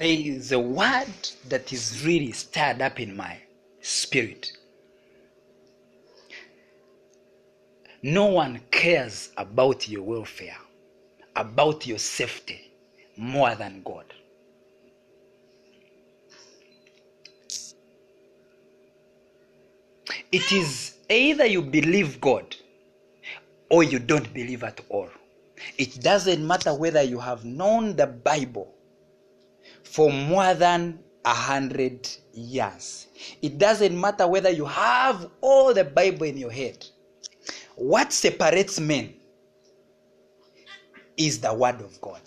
There is a word that is really stirred up in my spirit. No one cares about your welfare, about your safety, more than God. It is either you believe God or you don't believe at all. It doesn't matter whether you have known the Bible for more than 100 years. It doesn't matter whether you have all the Bible in your head. What separates men is the word of God.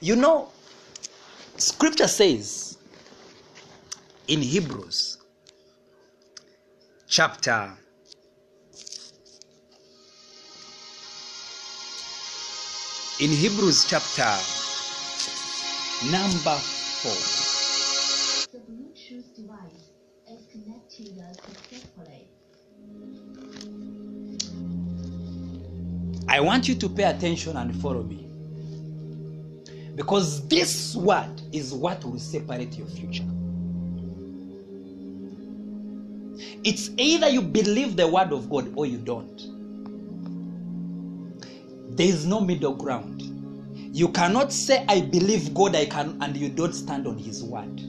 You know, Scripture says in Hebrews chapter number 4. The Bluetooth device is connected successfully. I want you to pay attention and follow me, because this word is what will separate your future. It's either you believe the word of God or you don't. There is no middle ground. You cannot say, I believe God, and you don't stand on his word.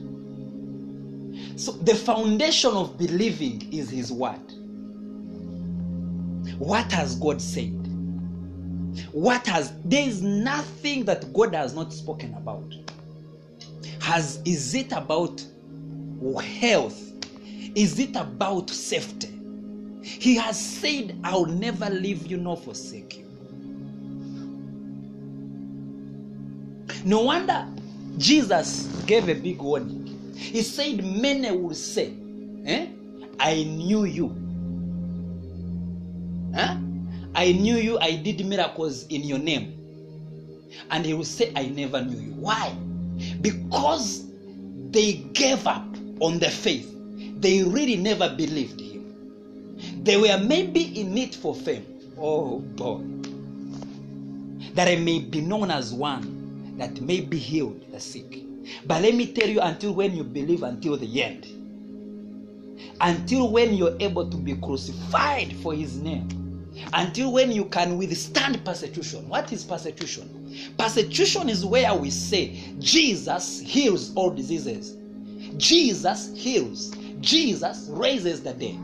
So the foundation of believing is his word. What has God said? There is nothing that God has not spoken about. Is it about health? Is it about safety? He has said, I'll never leave you nor forsake you. No wonder Jesus gave a big warning. He said, many will say, I knew you. I knew you, I did miracles in your name. And he will say, I never knew you. Why? Because they gave up on the faith. They really never believed him. They were maybe in it for fame. Oh boy. That I may be known as one that may be healed the sick. But let me tell you, until when you believe, until the end. Until when you're able to be crucified for his name. Until when you can withstand persecution. What is persecution? Persecution is where we say, Jesus heals all diseases. Jesus heals. Jesus raises the dead.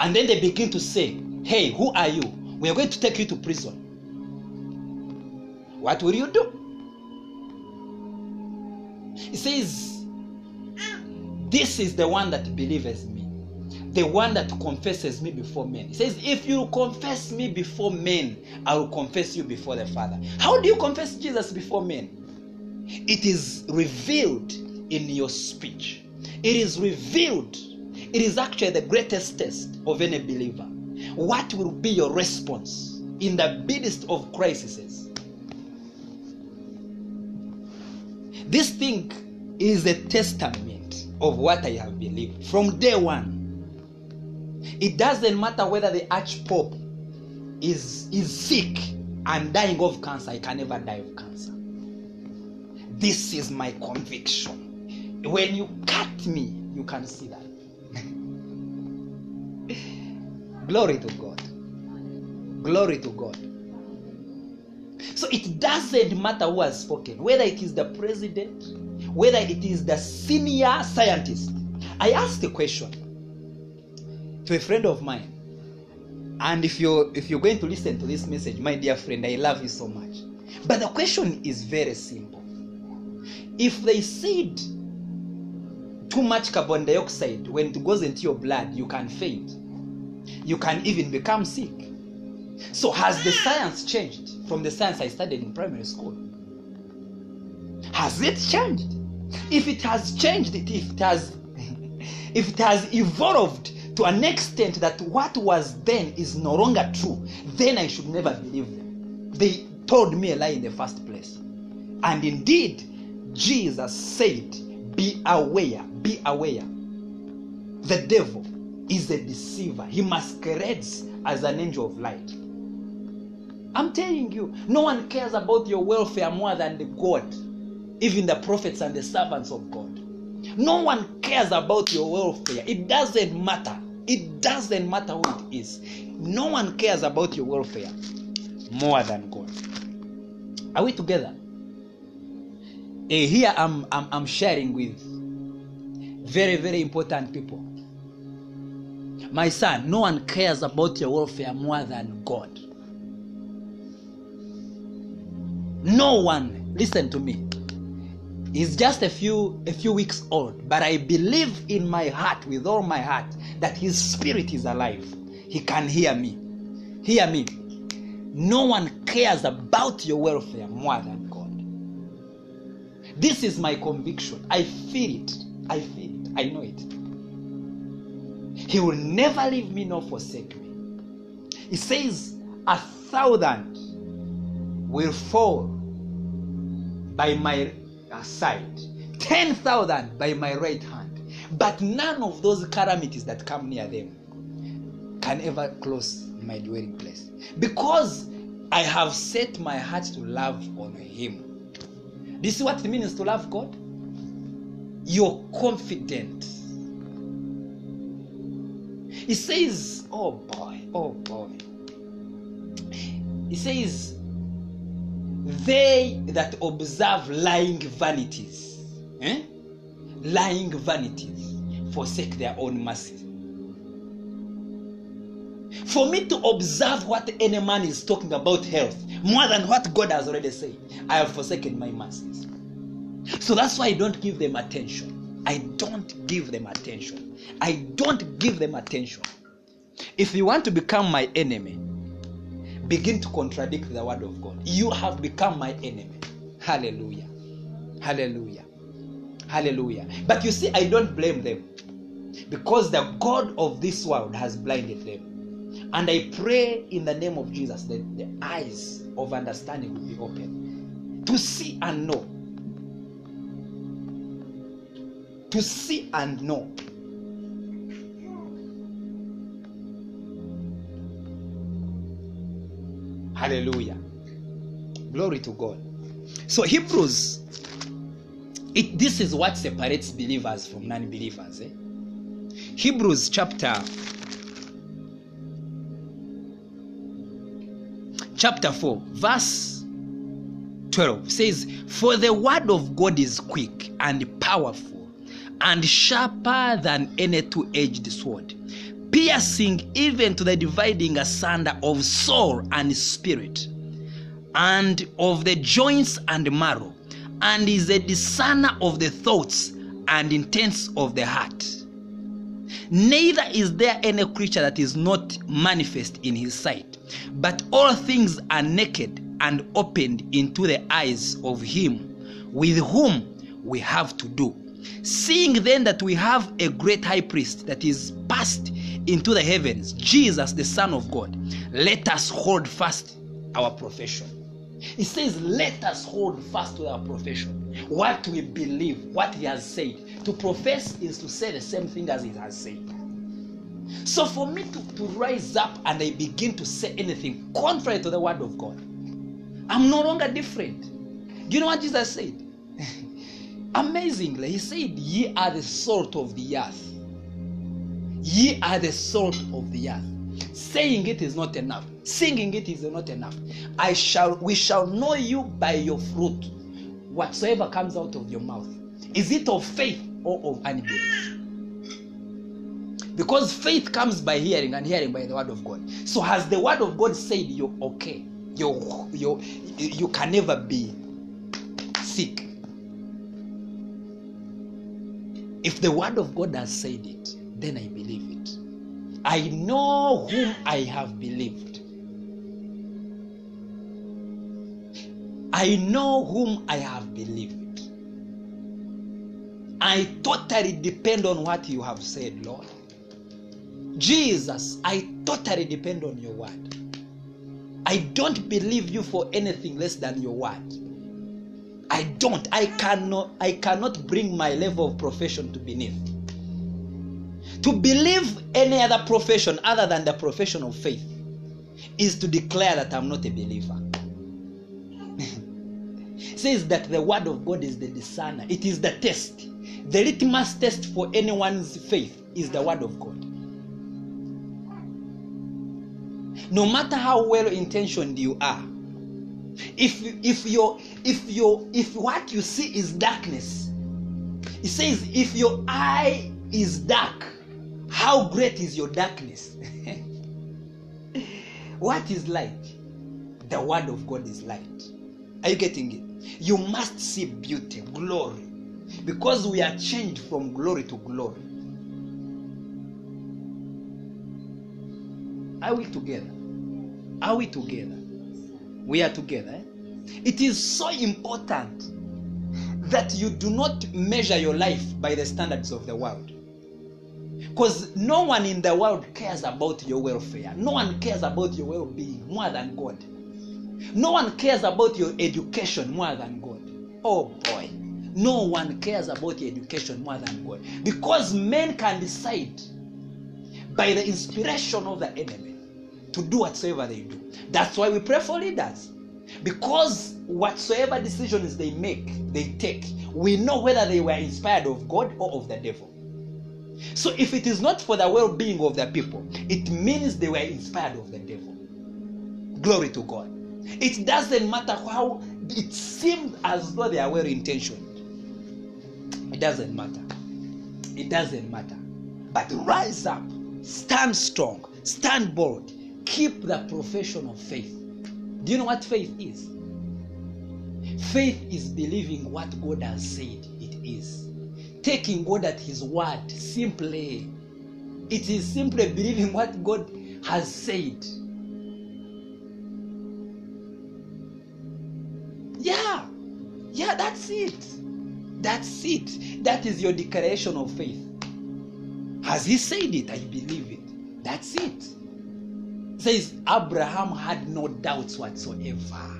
And then they begin to say, hey, who are you? We are going to take you to prison. What will you do? He says, this is the one that believeth me. The one that confesses me before men. He says, if you confess me before men, I will confess you before the Father. How do you confess Jesus before men? It is revealed in your speech. It is revealed. It is actually the greatest test of any believer. What will be your response in the biggest of crises? This thing is a testament of what I have believed from day one. It doesn't matter whether the Archpope is sick and dying of cancer. I can never die of cancer. This is my conviction. When you cut me, you can see that. Glory to God. Glory to God. So it doesn't matter who has spoken, whether it is the president, whether it is the senior scientist. I asked the question to a friend of mine, and if you're going to listen to this message, my dear friend, I love you so much, but the question is very simple. If they said too much carbon dioxide, when it goes into your blood, you can faint, you can even become sick. So has the science changed from the science I studied in primary school? Has it changed? If it has changed, if it has evolved to an extent that what was then is no longer true, then I should never believe them. They told me a lie in the first place. And indeed, Jesus said, be aware. The devil is a deceiver. He masquerades as an angel of light. I'm telling you, no one cares about your welfare more than God. even the prophets and the servants of God. No one cares about your welfare. It doesn't matter. It doesn't matter who it is. No one cares about your welfare more than God. Are we together? Here I'm sharing with very, very important people. My son, no one cares about your welfare more than God. No one, listen to me. He's just a few weeks old, but I believe in my heart, with all my heart, that his spirit is alive. He can hear me. Hear me. No one cares about your welfare more than God. This is my conviction. I feel it. I feel it. I know it. He will never leave me nor forsake me. He says, 1,000 will fall by my side, 10,000 by my right hand, but none of those calamities that come near them can ever close my dwelling place, because I have set my heart to love on him. This is what it means to love God. You're confident. He says, oh boy, oh boy. He says, they that observe lying vanities, lying vanities, forsake their own mercy. For me to observe what any man is talking about health, more than what God has already said, I have forsaken my mercies. So that's why I don't give them attention. I don't give them attention. I don't give them attention. If you want to become my enemy, begin to contradict the word of God. You have become my enemy. Hallelujah. Hallelujah. Hallelujah. But you see, I don't blame them, because the God of this world has blinded them. And I pray in the name of Jesus that the eyes of understanding will be open to see and know. To see and know. Hallelujah. Glory to God. So Hebrews, this is what separates believers from non-believers. Hebrews chapter 4, verse 12 says, "For the word of God is quick and powerful and sharper than any two-edged sword, piercing even to the dividing asunder of soul and spirit, and of the joints and marrow, and is a discerner of the thoughts and intents of the heart. Neither is there any creature that is not manifest in his sight, but all things are naked and opened into the eyes of him with whom we have to do. Seeing then that we have a great high priest that is passed into the heavens, Jesus the Son of God, let us hold fast our profession." He says, let us hold fast to our profession, what we believe, what he has said. To profess is to say the same thing as he has said. So for me to rise up and I begin to say anything contrary to the word of God, I'm no longer different. Do you know what Jesus said? Amazingly, he said, "Ye are the salt of the earth. Ye are the salt of the earth." Saying it is not enough. Singing it is not enough. We shall know you by your fruit. Whatsoever comes out of your mouth, is it of faith or of unbelief? Because faith comes by hearing, and hearing by the word of God. So has the word of God said you're okay? You can never be sick. If the word of God has said it, then I believe it. I know whom I have believed. I know whom I have believed. I totally depend on what you have said, Lord. Jesus, I totally depend on your word. I don't believe you for anything less than your word. I cannot bring my level of profession to beneath. To believe any other profession other than the profession of faith is to declare that I'm not a believer. says that the word of God is the discerner. It is the test. The litmus test for anyone's faith is the word of God. No matter how well intentioned you are, if what you see is darkness, it says if your eye is dark, how great is your darkness? What is light? The word of God is light. Are you getting it? You must see beauty, glory, because we are changed from glory to glory. Are we together? Are we together? We are together. Eh? It is so important that you do not measure your life by the standards of the world. Because no one in the world cares about your welfare. No one cares about your well-being more than God. No one cares about your education more than God. Oh boy. No one cares about your education more than God. Because men can decide by the inspiration of the enemy to do whatsoever they do. That's why we pray for leaders. Because whatsoever decisions they take, we know whether they were inspired of God or of the devil. So if it is not for the well-being of the people, it means they were inspired of the devil. Glory to God. It doesn't matter how it seemed as though they are well-intentioned. It doesn't matter. It doesn't matter. But rise up. Stand strong. Stand bold. Keep the profession of faith. Do you know what faith is? Faith is believing what God has said it is. Taking God at his word simply. It is simply believing what God has said. Yeah, that's it. That's it. That is your declaration of faith. As he said it, I believe it. That's it. It says Abraham had no doubts whatsoever.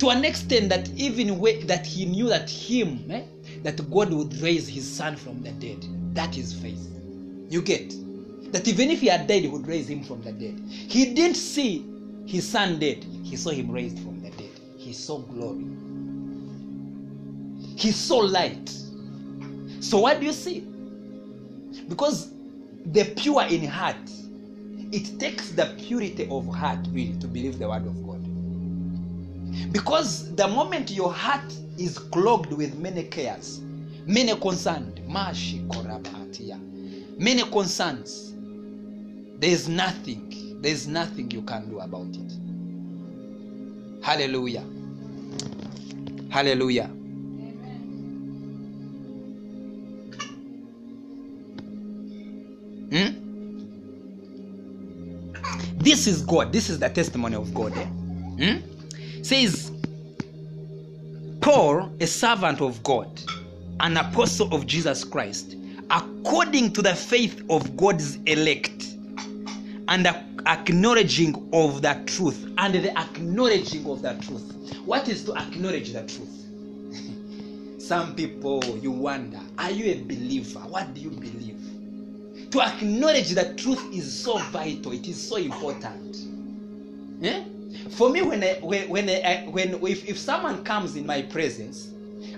To an extent that even that he knew that that God would raise his son from the dead. That is faith. You get? That even if he had died, he would raise him from the dead. He didn't see his son dead. He saw him raised from the dead. He saw glory. He saw light. So what do you see? Because the pure in heart, it takes the purity of heart really to believe the word of God. Because the moment your heart is clogged with many cares, many concerns, there is nothing you can do about it. Hallelujah. Hallelujah. This is God. This is the testimony of God. Eh? Says, Paul, a servant of God, an apostle of Jesus Christ, according to the faith of God's elect, and the acknowledging of the truth. And the acknowledging of the truth. What is to acknowledge the truth? Some people, you wonder, are you a believer? What do you believe? To acknowledge that truth is so vital. It is so important. Eh? For me, if someone comes in my presence,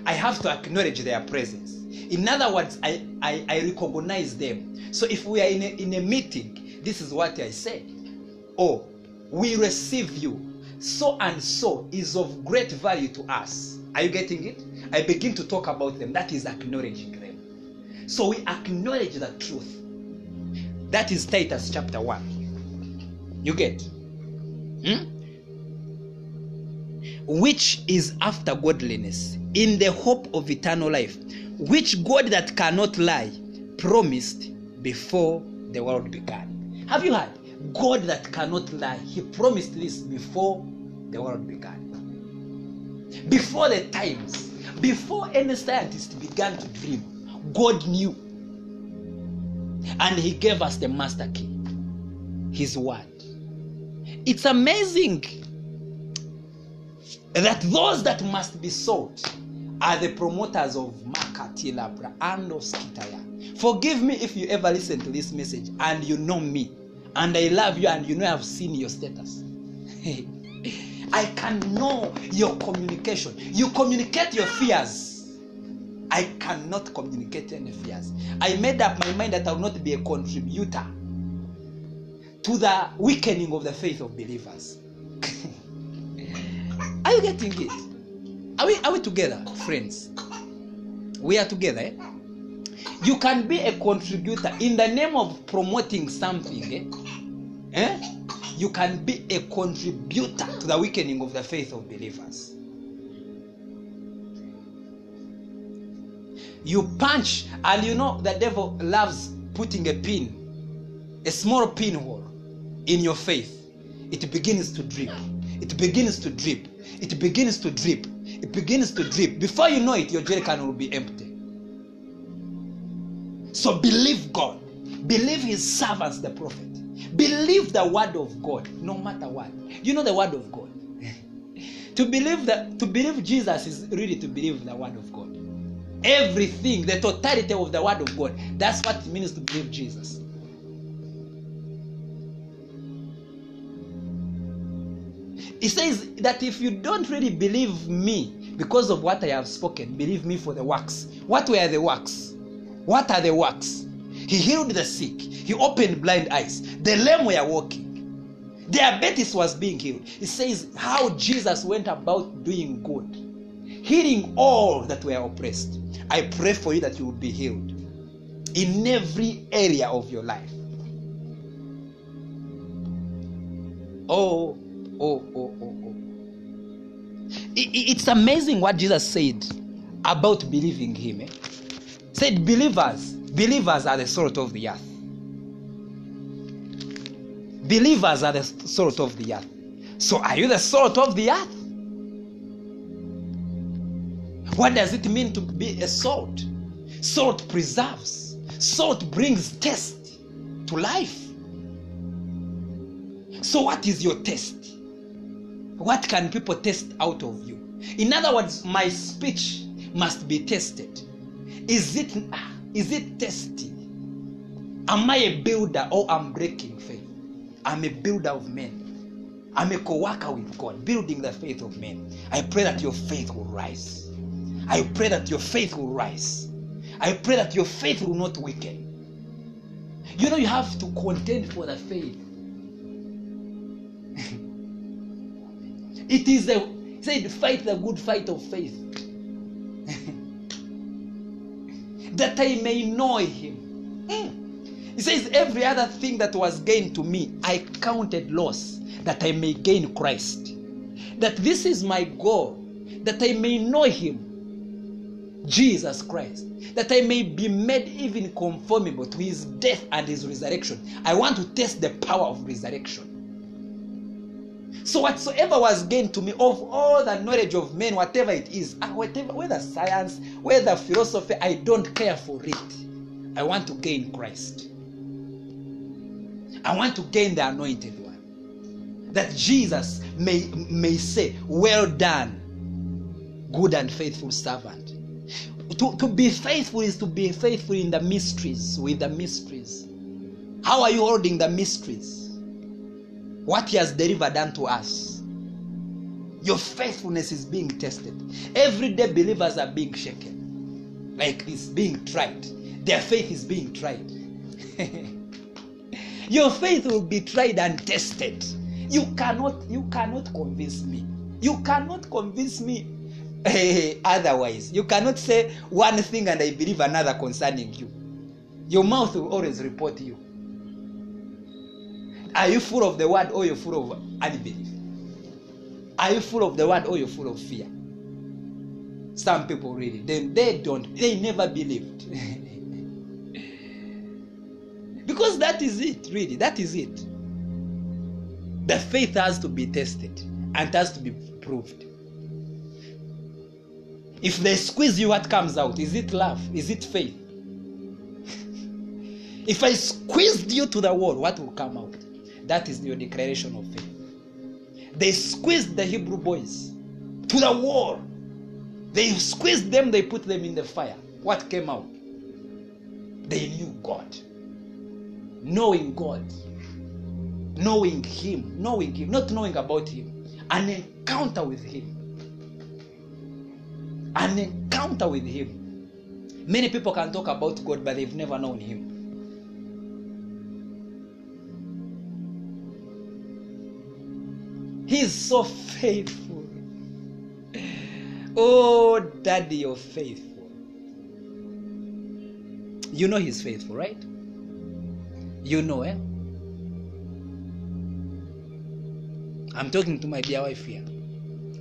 I have to acknowledge their presence. In other words, I recognize them. So if we are in a meeting, this is what I say. Oh, we receive you. So and so is of great value to us. Are you getting it? I begin to talk about them. That is acknowledging them. So we acknowledge the truth. That is Titus chapter 1. You get? Which is after godliness, in the hope of eternal life, which God that cannot lie promised before the world began. Have you heard? God that cannot lie, he promised this before the world began. Before the times, before any scientist began to dream, God knew. And he gave us the master key, his word. It's amazing that those that must be sought are the promoters of Makati Labra and of Skitaya. Forgive me if you ever listen to this message and you know me, and I love you, and you know I've seen your status. I can know your communication. You communicate your fears. I cannot communicate any fears. I made up my mind that I will not be a contributor to the weakening of the faith of believers. Are you getting it? Are we together, friends? We are together, eh? You can be a contributor in the name of promoting something. Eh? Eh? You can be a contributor to the weakening of the faith of believers. You punch, and you know the devil loves putting a pin, a small pinhole in your faith. It begins to drip. It begins to drip. It begins to drip. It begins to drip. Before you know it, your jerrycan will be empty. So believe God. Believe his servants, the prophet. Believe the word of God, no matter what. You know the word of God. To believe Jesus is really to believe the word of God. Everything, the totality of the word of God. That's what it means to believe Jesus. It says that if you don't really believe me because of what I have spoken, believe me for the works. What were the works? What are the works? He healed the sick. He opened blind eyes. The lame were walking. Diabetes was being healed. It says how Jesus went about doing good, healing all that were oppressed. I pray for you that you will be healed in every area of your life. Oh. It's amazing what Jesus said about believing him. Eh? Said believers are the salt of the earth. Believers are the salt of the earth. So are you the salt of the earth? What does it mean to be a salt? Salt preserves. Salt brings taste to life. So what is your taste? What can people taste out of you? In other words, my speech must be tasted. Is it tasty? Am I a builder or I'm breaking faith? I'm a builder of men. I'm a co-worker with God, building the faith of men. I pray that your faith will rise. I pray that your faith will rise. I pray that your faith will not weaken. You know, you have to contend for the faith. It is said, fight the good fight of faith. That I may know him. It says, every other thing that was gained to me, I counted loss, that I may gain Christ. That this is my goal, that I may know him, Jesus Christ. That I may be made even conformable to his death and his resurrection. I want to test the power of resurrection. So whatsoever was gained to me of all the knowledge of men, whatever it is, whether science, whether philosophy, I don't care for it. I want to gain Christ. I want to gain the anointed one. That Jesus may say, well done, good and faithful servant. To be faithful is to be faithful in the mysteries, with the mysteries. How are you holding the mysteries? What he has delivered unto us. Your faithfulness is being tested. Every day believers are being shaken. Like it's being tried. Their faith is being tried. Your faith will be tried and tested. You cannot convince me. You cannot convince me otherwise. You cannot say one thing and I believe another concerning you. Your mouth will always report you. Are you full of the word or you're full of unbelief? Are you full of the word or you're full of fear? Some people really, they never believed. Because that is it, really, that is it. The faith has to be tested and has to be proved. If they squeeze you, what comes out? Is it love? Is it faith? If I squeezed you to the wall, what will come out? That is your declaration of faith. They squeezed the Hebrew boys to the wall. They squeezed them, they put them in the fire. What came out? They knew God. Knowing God. Knowing him. Not knowing about him. An encounter with Him. An encounter with Him. Many people can talk about God, but they've never known Him. He is so faithful. Oh, Daddy, you're faithful. You know He's faithful, right? You know, eh? I'm talking to my dear wife here.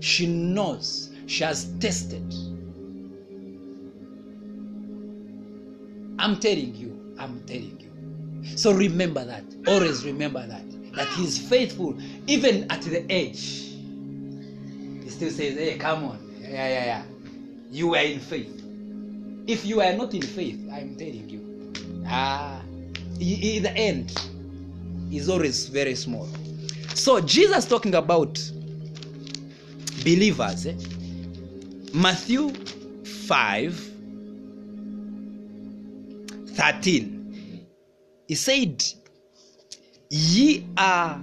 She knows. She has tested. I'm telling you. I'm telling you. So remember that. Always remember that. That He's faithful. Even at the age. He still says, hey, come on. Yeah. You are in faith. If you are not in faith, I'm telling you. The end is always very small. So Jesus talking about believers, eh? Matthew 5:13. He said, ye are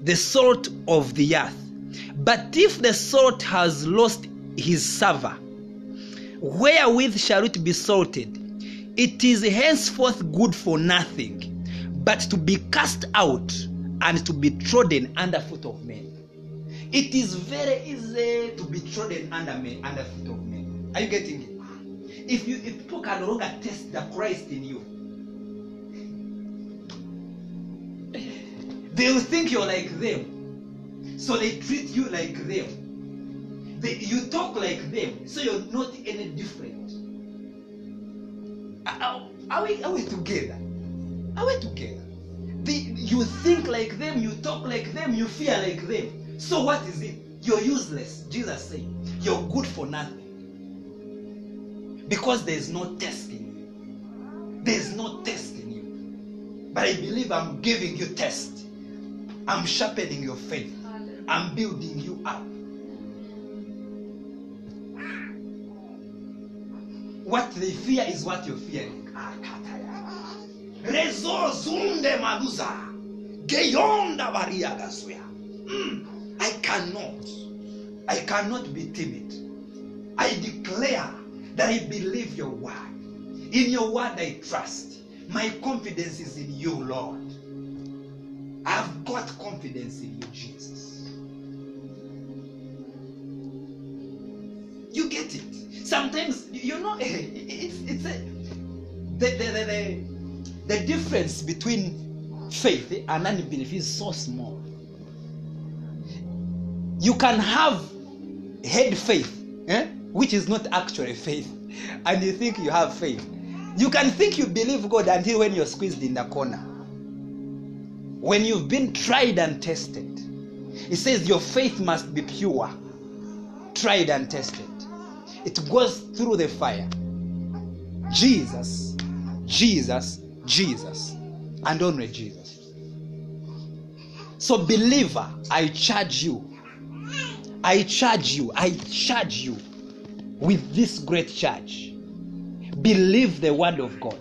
the salt of the earth. But if the salt has lost his savour, wherewith shall it be salted? It is henceforth good for nothing, but to be cast out and to be trodden under foot of men. It is very easy to be trodden under foot of men. Are you getting it? If people can no longer test the Christ in you, they will think you're like them. So they treat you like them. You talk like them. So you're not any different. Are we together? Are we together? You think like them, you talk like them, you fear like them. So what is it? You're useless. Jesus said, you're good for nothing. Because there's no test in you. There's no test in you. But I believe I'm giving you test. I'm sharpening your faith. I'm building you up. What they fear is what you're fearing. I cannot be timid. I declare that I believe your word. In your word I trust. My confidence is in you, Lord. I've got confidence in you, Jesus. You get it? Sometimes, you know, the difference between faith and unbelief is so small. You can have head faith, which is not actually faith, and you think you have faith. You can think you believe God until when you're squeezed in the corner. When you've been tried and tested. It says your faith must be pure, tried and tested. It goes through the fire. Jesus, and only Jesus. So believer, I charge you with this great charge. Believe the word of God.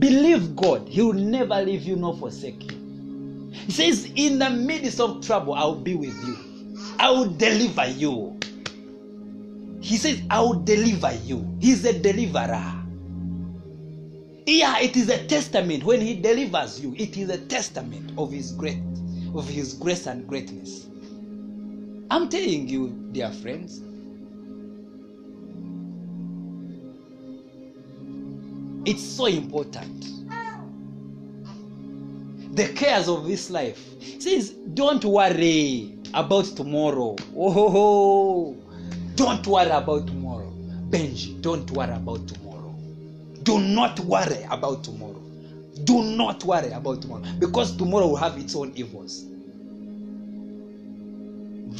Believe God. He will never leave you nor forsake you. He says, in the midst of trouble, I will be with you. I will deliver you. He says, I will deliver you. He's a deliverer. Yeah, it is a testament. When He delivers you, it is a testament of His great, of His grace and greatness. I'm telling you, dear friends, it's so important. The cares of this life. It says, don't worry about tomorrow. Oh, don't worry about tomorrow. Benji, don't worry about tomorrow. Do not worry about tomorrow. Do not worry about tomorrow. Because tomorrow will have its own evils.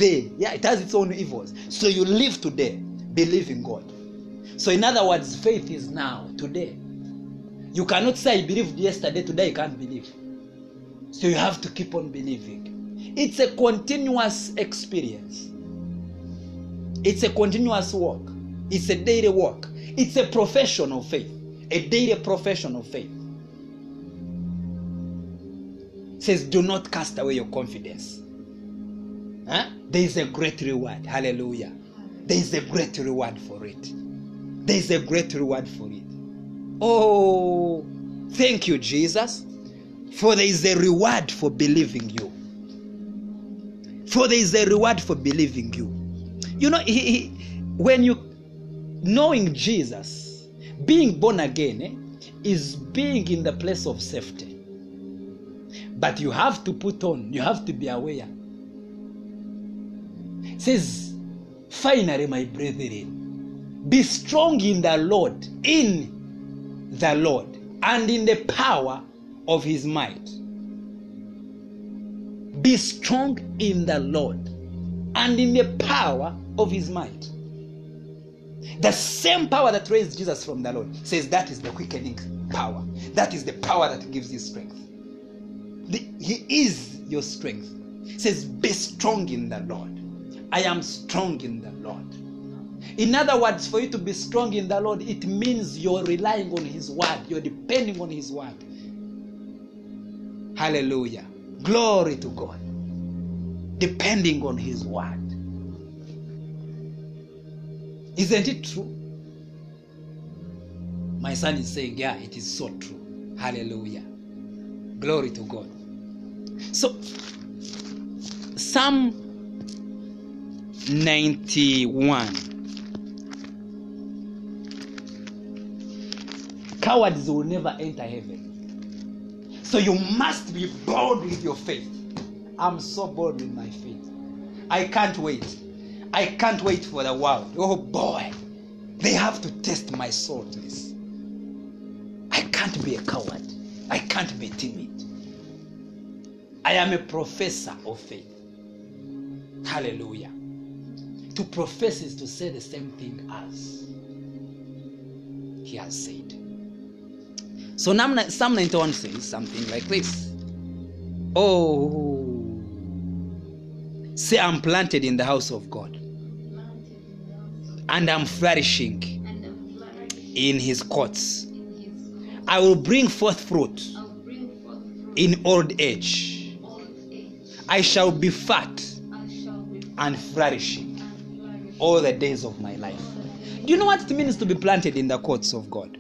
It has its own evils. So you live today, believe in God. So in other words, faith is now, today. You cannot say, I believed yesterday, today I can't believe. So you have to keep on believing. It's a continuous experience. It's a continuous walk. It's a daily walk. It's a profession of faith. A daily profession of faith. It says, do not cast away your confidence. Huh? There is a great reward. Hallelujah. There is a great reward for it. There is a great reward for it. Oh, thank you, Jesus. For there is a reward for believing you. For there is a reward for believing you. You know, when you knowing Jesus, being born again is being in the place of safety. But you have to put on, you have to be aware. It says, finally, my brethren, be strong in the Lord, and in the power of his might. Be strong in the Lord and in the power of his might. The same power that raised Jesus from the Lord says that is the quickening power. That is the power that gives you strength. He is your strength. It says, be strong in the Lord. I am strong in the Lord. In other words, for you to be strong in the Lord, it means you're relying on his word. You're depending on his word. Hallelujah. Glory to God. Depending on his word. Isn't it true? My son is saying, yeah, it is so true. Hallelujah. Glory to God. So, Psalm 91. Cowards will never enter heaven. So you must be bold with your faith. I'm so bold with my faith. I can't wait. I can't wait for the world. Oh boy. They have to test my saltiness. I can't be a coward. I can't be timid. I am a professor of faith. Hallelujah. To profess is to say the same thing as he has said. So Psalm 91 says something like this. Oh, say I'm planted in the house of God, and I'm flourishing in his courts. I will bring forth fruit in old age. I shall be fat and flourishing all the days of my life. Do you know what it means to be planted in the courts of God?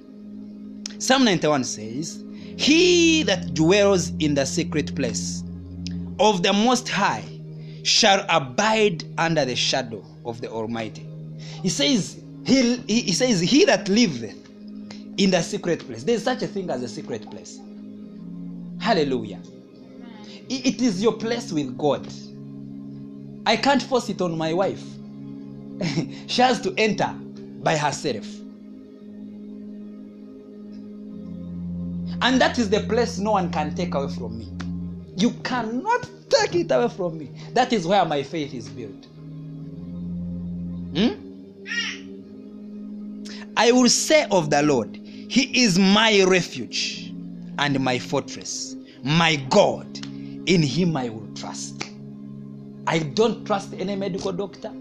Psalm 91 says, he that dwells in the secret place of the Most High shall abide under the shadow of the Almighty. He says, he that liveth in the secret place. There is such a thing as a secret place. Hallelujah. It is your place with God. I can't force it on my wife. She has to enter by herself. And that is the place no one can take away from me. You cannot take it away from me. That is where my faith is built. I will say of the Lord, he is my refuge and my fortress, my God. In him I will trust. I don't trust any medical doctor.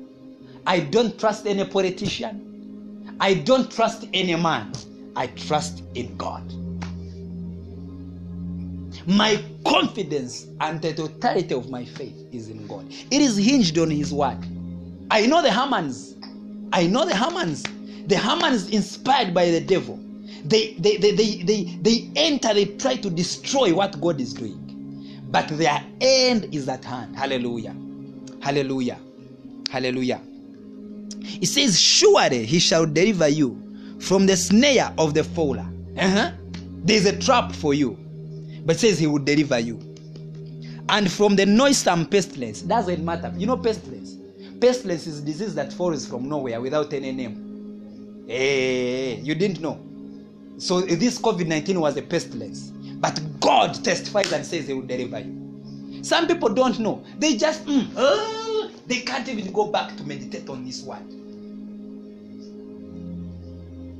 I don't trust any politician. I don't trust any man. I trust in God. My confidence and the totality of my faith is in God. It is hinged on his word. I know the Hamans. The Hamans inspired by the devil. They enter, they try to destroy what God is doing. But their end is at hand. Hallelujah. Hallelujah. Hallelujah. It says, surely he shall deliver you from the snare of the fowler. There is a trap for you. But it says he will deliver you. And from the noisome pestilence. Doesn't matter. You know pestilence? Pestilence is disease that falls from nowhere without any name. You didn't know. So this COVID-19 was a pestilence. But God testifies and says he will deliver you. Some people don't know. They just... they can't even go back to meditate on this word.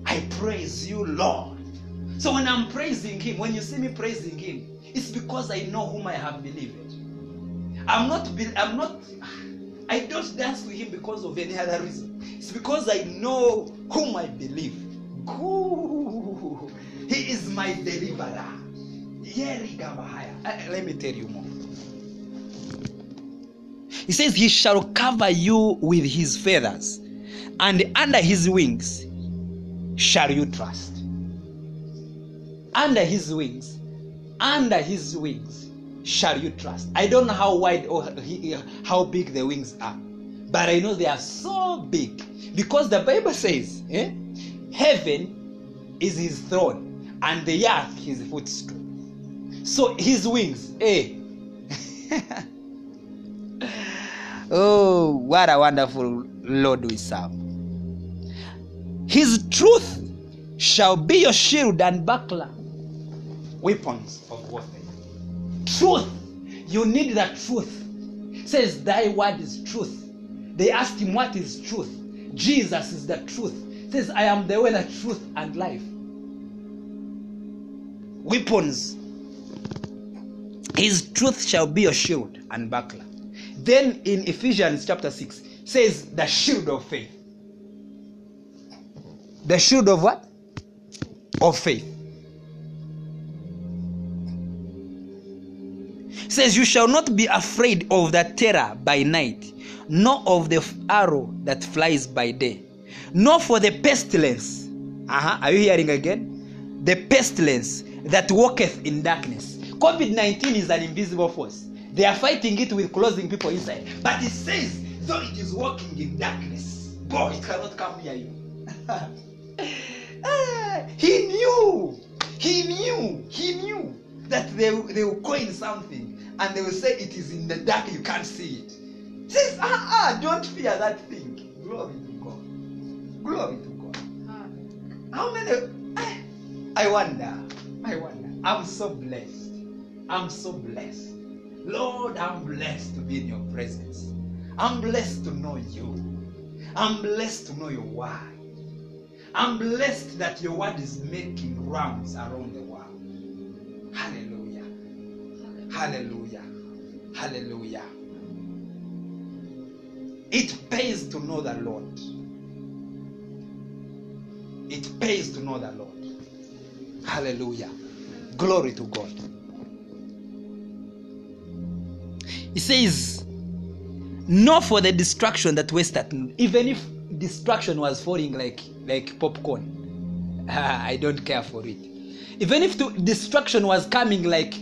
I praise you, Lord. So when I'm praising him, when you see me praising him, it's because I know whom I have believed. I don't dance to him because of any other reason. It's because I know whom I believe. Ooh, he is my deliverer. Let me tell you more. He says, he shall cover you with his feathers, and under his wings shall you trust. Under his wings, under his wings shall you trust. I don't know how wide or how big the wings are, but I know they are so big, because the Bible says, heaven is his throne and the earth his footstool. So his wings, Oh, what a wonderful Lord we serve. His truth shall be your shield and buckler, weapons of warfare. Truth. You need the truth. It says, thy word is truth. They asked him, what is truth? Jesus is the truth. It says, I am the way, the truth, and life. Weapons. His truth shall be your shield and buckler. Then in Ephesians chapter 6, says the shield of faith. The shield of what? Of faith. Says, you shall not be afraid of the terror by night, nor of the arrow that flies by day, nor for the pestilence. Are you hearing again? The pestilence that walketh in darkness. COVID-19 is an invisible force. They are fighting it with closing people inside. But it says, though it is walking in darkness, God, it cannot come near you. He knew that they will coin something and they will say it is in the dark, you can't see it. It says, don't fear that thing. Glory to God. Glory to God. How many? I wonder. I'm so blessed. I'm so blessed. Lord, I'm blessed to be in your presence. I'm blessed to know you. I'm blessed to know your word. I'm blessed that your word is making rounds around the world. Hallelujah. Hallelujah. Hallelujah. It pays to know the Lord. It pays to know the Lord. Hallelujah. Glory to God. He says, no for the destruction that wasteth. Even if destruction was falling like popcorn, I don't care for it. Even if destruction was coming like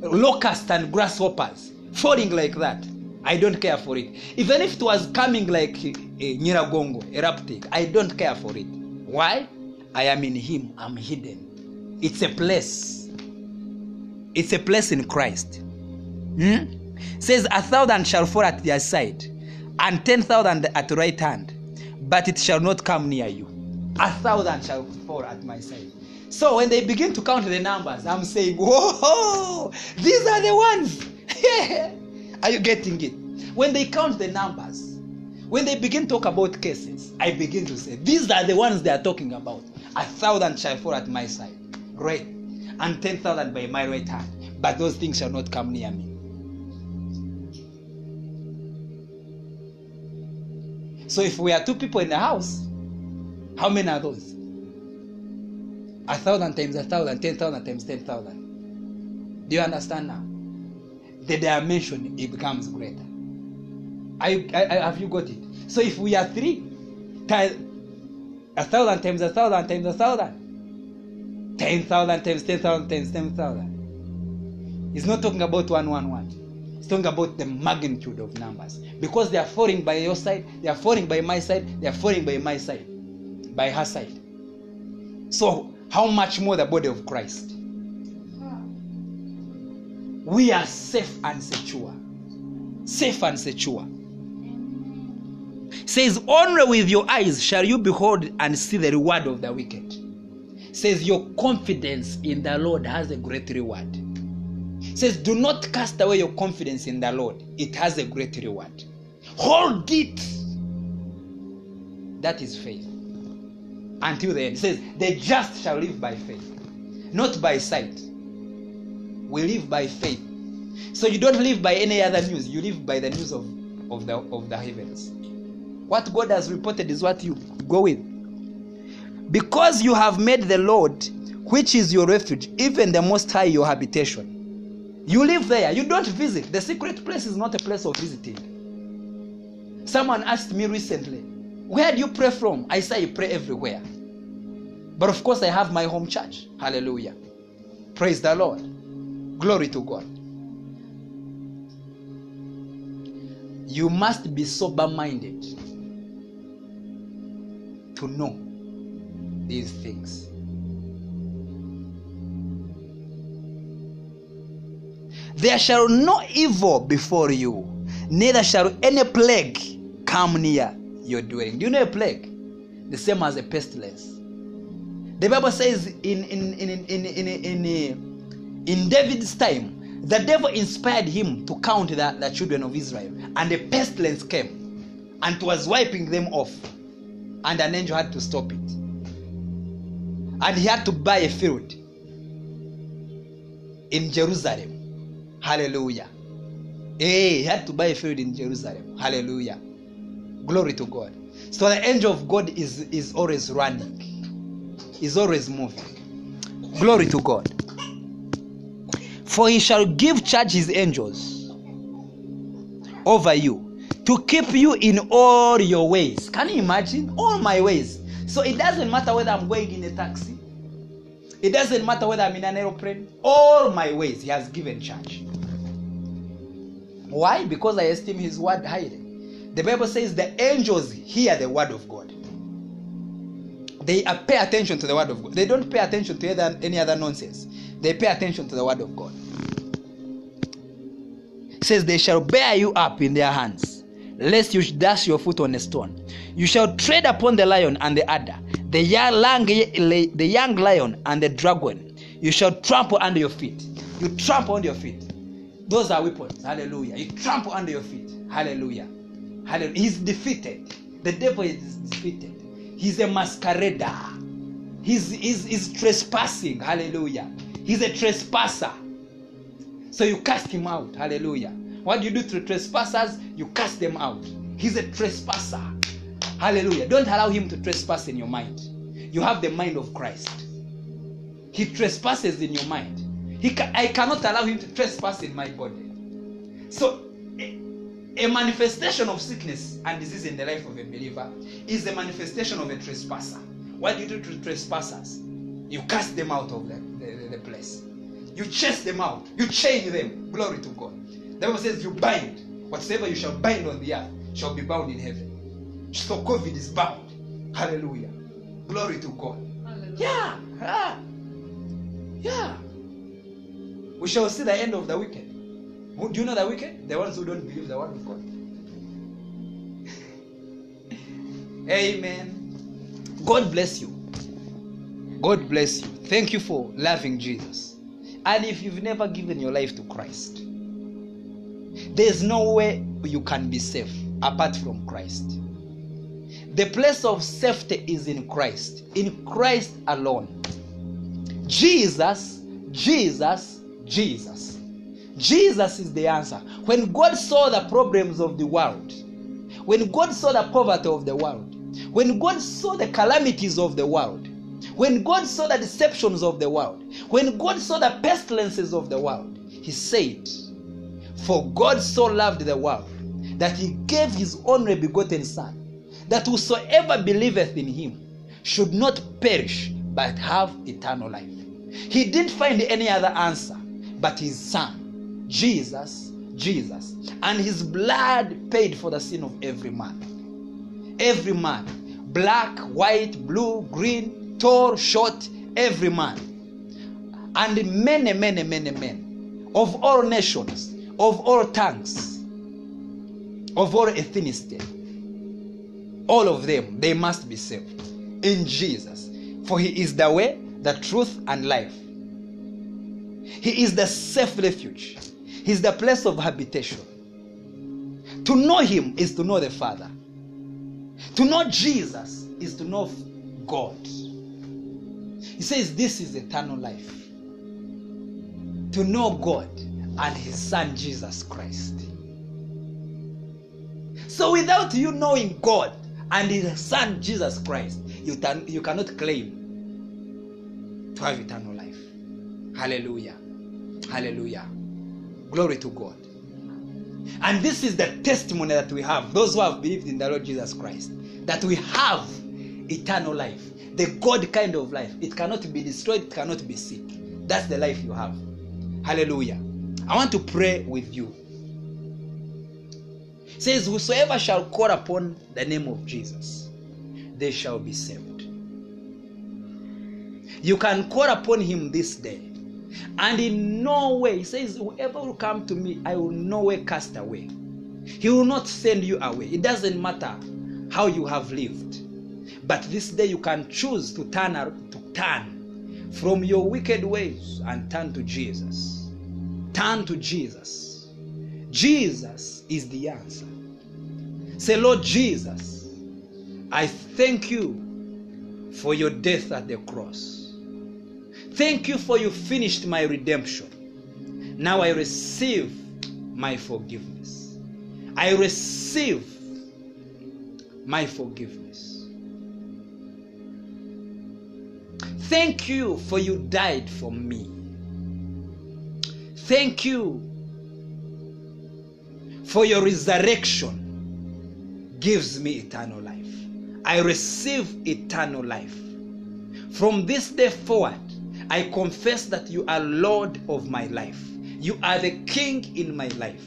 locusts and grasshoppers, falling like that, I don't care for it. Even if it was coming like Nyiragongo, erupting, I don't care for it. Why? I am in him. I'm hidden. It's a place. It's a place in Christ. Says, 1,000 shall fall at their side, and 10,000 at right hand, but it shall not come near you. 1,000 shall fall at my side. So when they begin to count the numbers, I'm saying, whoa, these are the ones. Are you getting it? When they count the numbers, when they begin to talk about cases, I begin to say, these are the ones they are talking about. 1,000 shall fall at my side, right, and 10,000 by my right hand, but those things shall not come near me. So if we are two people in the house, how many are those? 1,000 times 1,000, 10,000 times 10,000. Do you understand now? The dimension, it becomes greater. Have you got it? So if we are three, 1,000 times 1,000 times 1,000, 10,000 times 10,000 times 10,000. It's not talking about 111. It's talking about the magnitude of numbers. Because they are falling by your side, they are falling by my side, they are falling by my side, by her side. So how much more the body of Christ? We are safe and secure. Safe and secure. Says, only with your eyes shall you behold and see the reward of the wicked. Says, your confidence in the Lord has a great reward. Says, do not cast away your confidence in the Lord. It has a great reward. Hold it. That is faith. Until the end. Says, the just shall live by faith, not by sight. We live by faith. So you don't live by any other news. You live by the news of the heavens. What God has reported is what you go with. Because you have made the Lord, which is your refuge, even the Most High your habitation. You live there. You don't visit. The secret place is not a place of visiting. Someone asked me recently, where do you pray from? I say I pray everywhere. But of course I have my home church. Hallelujah. Praise the Lord. Glory to God. You must be sober-minded to know these things. There shall no evil before you, neither shall any plague come near your dwelling. Do you know a plague? The same as a pestilence. The Bible says in David's time, the devil inspired him to count the children of Israel. And a pestilence came and was wiping them off. And an angel had to stop it. And he had to buy a field in Jerusalem. Hallelujah. He had to buy a field in Jerusalem. Hallelujah. Glory to God. So the angel of God is always running. Is always moving. Glory to God. For he shall give charge his angels over you to keep you in all your ways. Can you imagine? All my ways. So it doesn't matter whether I'm going in a taxi. It doesn't matter whether I'm in an aeroplane. All my ways he has given charge. Why? Because I esteem his word highly. The Bible says the angels hear the word of God. They pay attention to the word of God. They don't pay attention to any other nonsense. They pay attention to the word of God. It says, they shall bear you up in their hands, lest you dash your foot on a stone. You shall tread upon the lion and the adder, the young lion and the dragon. You shall trample under your feet. You trample under your feet. Those are weapons. Hallelujah. You trample under your feet. Hallelujah. Hallelujah. He's defeated. The devil is defeated. He's a masquerader. He's trespassing. Hallelujah. He's a trespasser. So you cast him out. Hallelujah. What do you do to trespassers? You cast them out. He's a trespasser. Hallelujah. Don't allow him to trespass in your mind. You have the mind of Christ. He trespasses in your mind. I cannot allow him to trespass in my body. So a manifestation of sickness and disease in the life of a believer is the manifestation of a trespasser. What do you do to trespassers? You cast them out of the place. You chase them out. You chain them. Glory to God. The Bible says you bind. Whatsoever you shall bind on the earth shall be bound in heaven. So COVID is bound. Hallelujah. Glory to God. Hallelujah. Yeah. We shall see the end of the wicked. Do you know the wicked? The ones who don't believe the word of God. Amen. God bless you. God bless you. Thank you for loving Jesus. And if you've never given your life to Christ, there's no way you can be safe apart from Christ. The place of safety is in Christ alone. Jesus, Jesus, Jesus. Jesus is the answer. When God saw the problems of the world, when God saw the poverty of the world, when God saw the calamities of the world, when God saw the deceptions of the world, when God saw the pestilences of the world, he said, for God so loved the world that he gave his only begotten son, that whosoever believeth in him should not perish but have eternal life. He didn't find any other answer but his son, Jesus, Jesus. And his blood paid for the sin of every man. Every man, black, white, blue, green, tall, short, every man, and many, many, many men of all nations, of all tongues, of all ethnicity, all of them, they must be saved in Jesus. For he is the way, the truth, and life. He is the safe refuge. He is the place of habitation. To know him is to know the Father. To know Jesus is to know God. He says this is eternal life, to know God and his son Jesus Christ. So without you knowing God and his son Jesus Christ, you cannot claim to have eternal life. Hallelujah. Hallelujah. Glory to God. And this is the testimony that we have, those who have believed in the Lord Jesus Christ, that we have eternal life, the God kind of life. It cannot be destroyed, it cannot be sick. That's the life you have. Hallelujah. I want to pray with you. It says, whosoever shall call upon the name of Jesus, they shall be saved. You can call upon him this day. And in no way, he says, whoever will come to me, I will no way cast away. He will not send you away. It doesn't matter how you have lived. But this day you can choose to turn from your wicked ways and turn to Jesus. Turn to Jesus. Jesus is the answer. Say, Lord Jesus, I thank you for your death at the cross. Thank you for you finished my redemption. Now I receive my forgiveness. I receive my forgiveness. Thank you for you died for me. Thank you for your resurrection gives me eternal life. I receive eternal life. From this day forward, I confess that you are Lord of my life. You are the King in my life.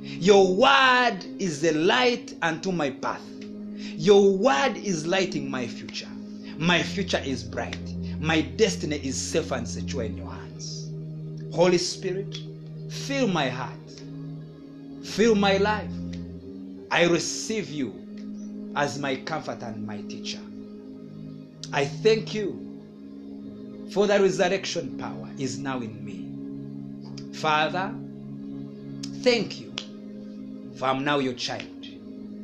Your word is the light unto my path. Your word is lighting my future. My future is bright. My destiny is safe and secure in your hands. Holy Spirit, fill my heart. Fill my life. I receive you as my comfort and my teacher. I thank you for the resurrection power is now in me. Father, thank you, for I'm now your child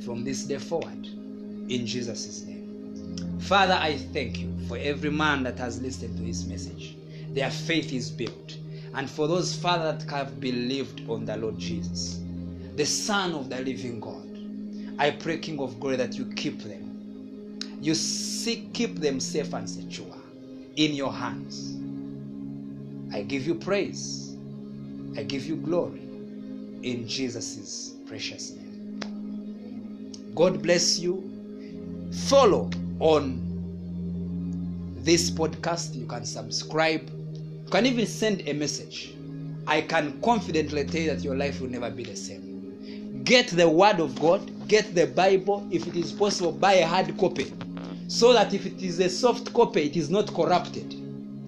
from this day forward, in Jesus' name. Father, I thank you for every man that has listened to his message. Their faith is built. And for those, Father, that have believed on the Lord Jesus, the Son of the living God, I pray, King of glory, that you keep them. You keep them safe and secure in your hands. I give you praise. I give you glory in Jesus' precious name. God bless you. Follow on this podcast. You can subscribe. You can even send a message. I can confidently tell you that your life will never be the same. Get the word of God. Get the Bible. If it is possible, buy a hard copy, so that if it is a soft copy, it is not corrupted.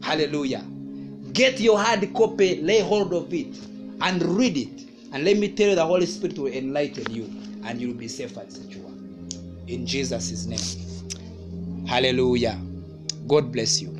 Hallelujah. Get your hard copy. Lay hold of it and read it. And let me tell you, the Holy Spirit will enlighten you and you will be safe and secure. In Jesus' name. Hallelujah. God bless you.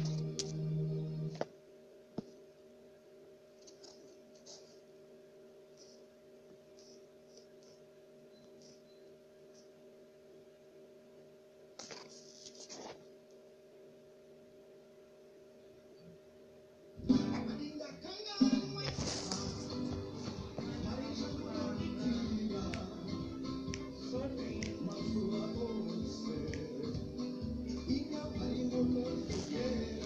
Yeah.